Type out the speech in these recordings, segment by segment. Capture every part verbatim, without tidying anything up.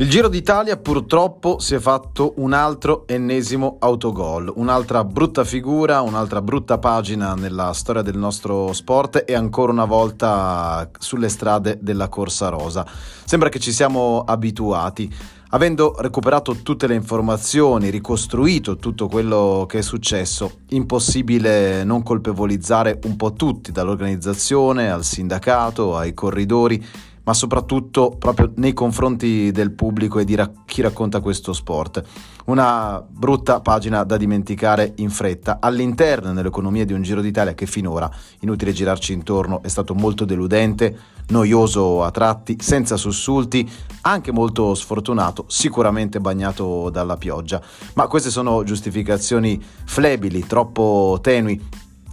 Il Giro d'Italia purtroppo si è fatto un altro ennesimo autogol, un'altra brutta figura, un'altra brutta pagina nella storia del nostro sport e ancora una volta sulle strade della Corsa Rosa. Sembra che ci siamo abituati. Avendo recuperato tutte le informazioni, ricostruito tutto quello che è successo, impossibile non colpevolizzare un po' tutti, dall'organizzazione al sindacato, ai corridori, ma soprattutto proprio nei confronti del pubblico e di rac- chi racconta questo sport. Una brutta pagina da dimenticare in fretta all'interno dell'economia di un Giro d'Italia che finora, inutile girarci intorno, è stato molto deludente, noioso a tratti, senza sussulti, anche molto sfortunato, sicuramente bagnato dalla pioggia. Ma queste sono giustificazioni flebili, troppo tenui.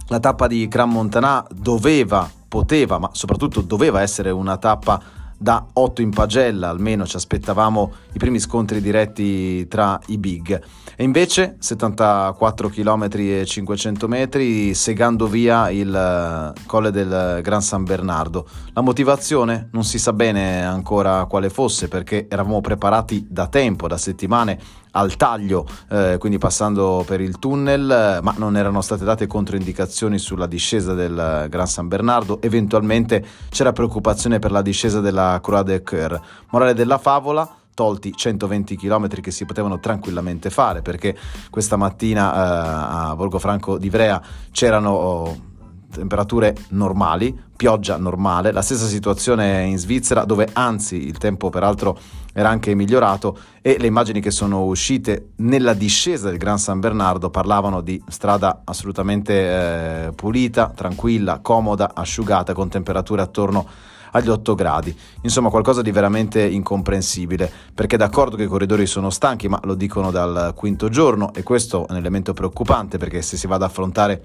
La tappa di Crans Montana doveva poteva, ma soprattutto doveva essere una tappa da otto in pagella, almeno ci aspettavamo i primi scontri diretti tra i big. E invece settantaquattro chilometri e cinquecento metri, segando via il Colle del Gran San Bernardo. La motivazione non si sa bene ancora quale fosse, perché eravamo preparati da tempo, da settimane, al taglio, eh, quindi passando per il tunnel, ma non erano state date controindicazioni sulla discesa del Gran San Bernardo. Eventualmente c'era preoccupazione per la discesa della Croix de Coeur. Morale della favola: tolti centoventi chilometri che si potevano tranquillamente fare, perché questa mattina eh, a Borgo Franco di Ivrea c'erano oh, temperature normali, pioggia normale, la stessa situazione in Svizzera, dove anzi il tempo peraltro era anche migliorato, e le immagini che sono uscite nella discesa del Gran San Bernardo parlavano di strada assolutamente eh, pulita, tranquilla, comoda, asciugata, con temperature attorno agli otto gradi. Insomma, qualcosa di veramente incomprensibile, perché d'accordo che i corridori sono stanchi, ma lo dicono dal quinto giorno, e questo è un elemento preoccupante, perché se si va ad affrontare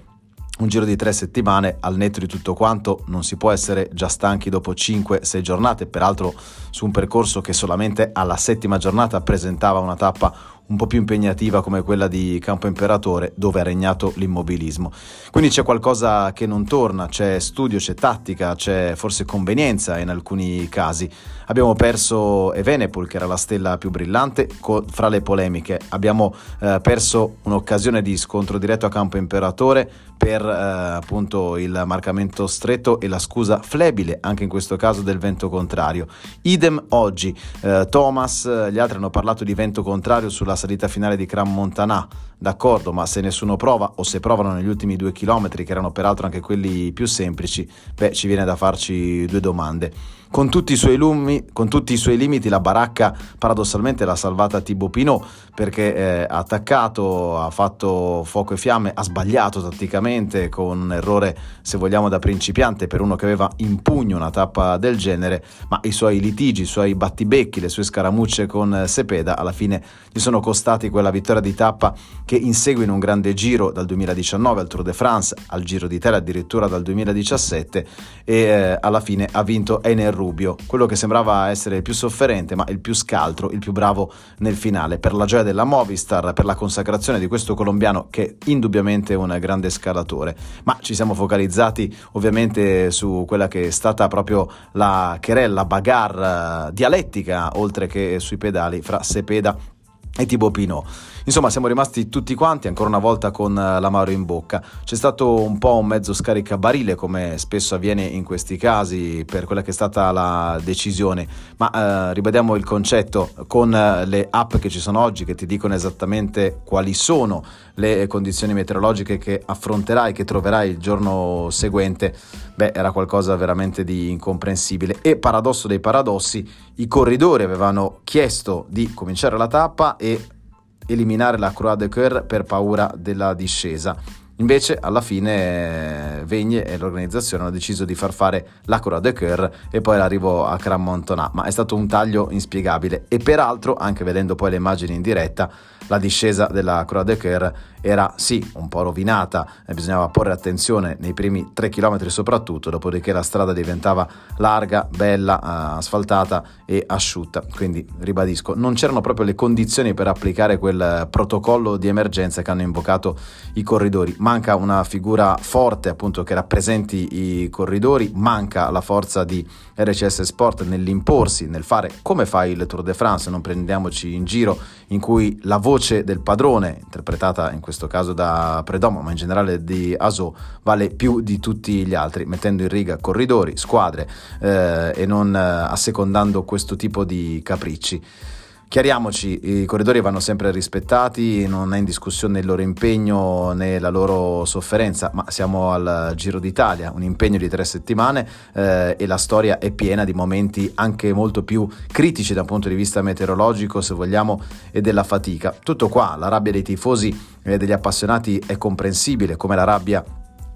un giro di tre settimane, al netto di tutto quanto, non si può essere già stanchi dopo cinque sei giornate, peraltro su un percorso che solamente alla settima giornata presentava una tappa un po' più impegnativa come quella di Campo Imperatore, dove ha regnato l'immobilismo. Quindi c'è qualcosa che non torna, c'è studio, c'è tattica, c'è forse convenienza in alcuni casi. Abbiamo perso Evenepoel, che era la stella più brillante, co- fra le polemiche. Abbiamo eh, perso un'occasione di scontro diretto a Campo Imperatore per eh, appunto il marcamento stretto e la scusa flebile, anche in questo caso, del vento contrario. Idem oggi, eh, Thomas, gli altri hanno parlato di vento contrario sulla salita finale di Crans Montana. D'accordo, ma se nessuno prova, o se provano negli ultimi due chilometri, che erano peraltro anche quelli più semplici, beh, ci viene da farci due domande. Con tutti i suoi lumi, con tutti i suoi limiti, la baracca paradossalmente l'ha salvata Thibaut Pinot, perché eh, ha attaccato, ha fatto fuoco e fiamme, ha sbagliato tatticamente, con un errore, se vogliamo, da principiante per uno che aveva in pugno una tappa del genere, ma i suoi litigi, i suoi battibecchi, le sue scaramucce con Sepeda alla fine gli sono costati quella vittoria di tappa che insegue in un grande giro dal duemiladiciannove, al Tour de France, al Giro d'Italia addirittura dal duemiladiciassette, e eh, alla fine ha vinto Enel Rubio, quello che sembrava essere il più sofferente, ma il più scaltro, il più bravo nel finale, per la gioia della Movistar, per la consacrazione di questo colombiano che è indubbiamente un grande scalatore. Ma ci siamo focalizzati ovviamente su quella che è stata proprio la querella, bagarre dialettica, oltre che sui pedali, fra Sepeda e Thibaut Pinot. Insomma, siamo rimasti tutti quanti ancora una volta con l'amaro in bocca. C'è stato un po' un mezzo scaricabarile, come spesso avviene in questi casi, per quella che è stata la decisione, ma eh, ribadiamo il concetto con le app che ci sono oggi, che ti dicono esattamente quali sono le condizioni meteorologiche che affronterai, che troverai il giorno seguente. Beh, era qualcosa veramente di incomprensibile, e paradosso dei paradossi, i corridori avevano chiesto di cominciare la tappa e eliminare la Croix de Coeur per paura della discesa. Invece alla fine Vegne e l'organizzazione hanno deciso di far fare la Croix de Coeur e poi l'arrivo a Crans Montana, ma è stato un taglio inspiegabile. E peraltro, anche vedendo poi le immagini in diretta, la discesa della Croix de Coeur era sì un po' rovinata, bisognava porre attenzione nei primi tre chilometri soprattutto, dopodiché la strada diventava larga, bella, asfaltata e asciutta, quindi ribadisco, non c'erano proprio le condizioni per applicare quel protocollo di emergenza che hanno invocato i corridori. Manca una figura forte, appunto, che rappresenti i corridori, manca la forza di R C S Sport nell'imporsi, nel fare come fa il Tour de France, non prendiamoci in giro, in cui la voce del padrone, interpretata in questo caso da Predomo ma in generale di Aso, vale più di tutti gli altri, mettendo in riga corridori, squadre eh, e non eh, assecondando questo tipo di capricci. Chiariamoci, i corridori vanno sempre rispettati, non è in discussione il loro impegno né la loro sofferenza, ma siamo al Giro d'Italia, un impegno di tre settimane eh, e la storia è piena di momenti anche molto più critici da un punto di vista meteorologico, se vogliamo, e della fatica. Tutto qua, la rabbia dei tifosi e degli appassionati è comprensibile, come la rabbia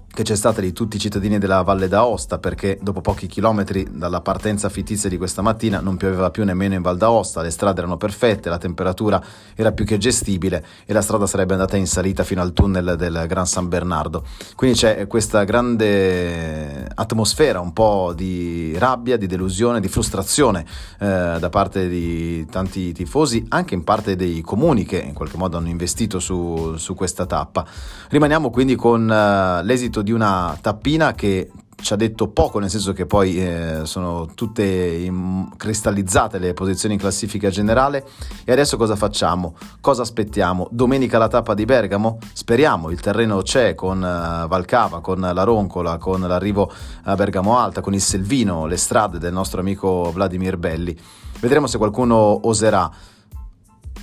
che c'è stata di tutti i cittadini della Valle d'Aosta, perché dopo pochi chilometri dalla partenza fittizia di questa mattina non pioveva più nemmeno in Val d'Aosta, le strade erano perfette, la temperatura era più che gestibile e la strada sarebbe andata in salita fino al tunnel del Gran San Bernardo. Quindi c'è questa grande atmosfera un po' di rabbia, di delusione, di frustrazione eh, da parte di tanti tifosi, anche in parte dei comuni che in qualche modo hanno investito su, su questa tappa. Rimaniamo quindi con eh, l'esito di di una tappina che ci ha detto poco, nel senso che poi eh, sono tutte im- cristallizzate le posizioni in classifica generale. E adesso cosa facciamo? Cosa aspettiamo? Domenica la tappa di Bergamo? Speriamo, il terreno c'è, con eh, Valcava, con la Roncola, con l'arrivo a Bergamo Alta, con il Selvino, le strade del nostro amico Vladimir Belli. Vedremo se qualcuno oserà.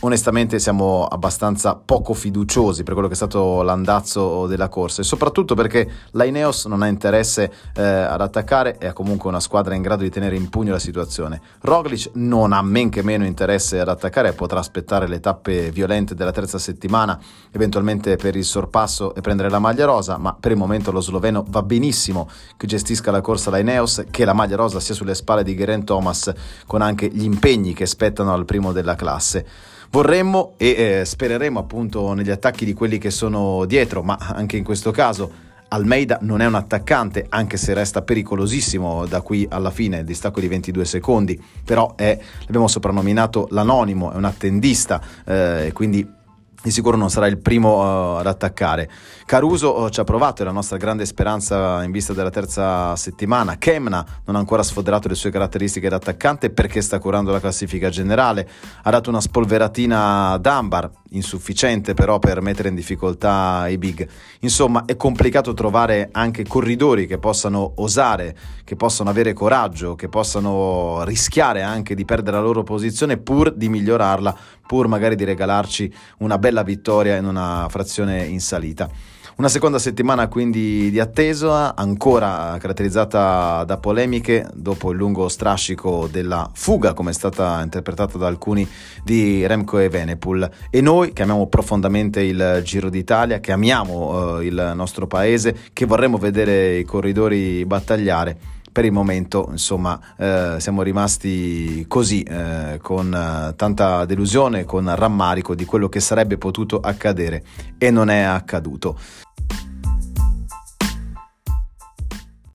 Onestamente siamo abbastanza poco fiduciosi per quello che è stato l'andazzo della corsa, e soprattutto perché l'Aineos non ha interesse eh, ad attaccare, e ha comunque una squadra in grado di tenere in pugno la situazione. Roglic non ha men che meno interesse ad attaccare, potrà aspettare le tappe violente della terza settimana, eventualmente per il sorpasso e prendere la maglia rosa, ma per il momento lo sloveno va benissimo che gestisca la corsa l'Aineos, che la maglia rosa sia sulle spalle di Geraint Thomas, con anche gli impegni che spettano al primo della classe. Vorremmo e eh, spereremo appunto negli attacchi di quelli che sono dietro, ma anche in questo caso Almeida non è un attaccante, anche se resta pericolosissimo da qui alla fine, il distacco di ventidue secondi, però è, l'abbiamo soprannominato l'anonimo, è un attendista, eh, quindi di sicuro non sarà il primo uh, ad attaccare. Caruso uh, ci ha provato, è la nostra grande speranza in vista della terza settimana. Chemna non ha ancora sfoderato le sue caratteristiche da attaccante, perché sta curando la classifica generale. Ha dato una spolveratina a Dunbar, insufficiente però per mettere in difficoltà i big. Insomma, è complicato trovare anche corridori che possano osare, che possano avere coraggio, che possano rischiare anche di perdere la loro posizione pur di migliorarla, pur magari di regalarci una bella vittoria in una frazione in salita. Una seconda settimana quindi di attesa, ancora caratterizzata da polemiche dopo il lungo strascico della fuga, come è stata interpretata da alcuni, di Remco Evenepoel. E noi che amiamo profondamente il Giro d'Italia, che amiamo eh, il nostro paese, che vorremmo vedere i corridori battagliare, per il momento insomma eh, siamo rimasti così, eh, con eh, tanta delusione, con rammarico di quello che sarebbe potuto accadere e non è accaduto.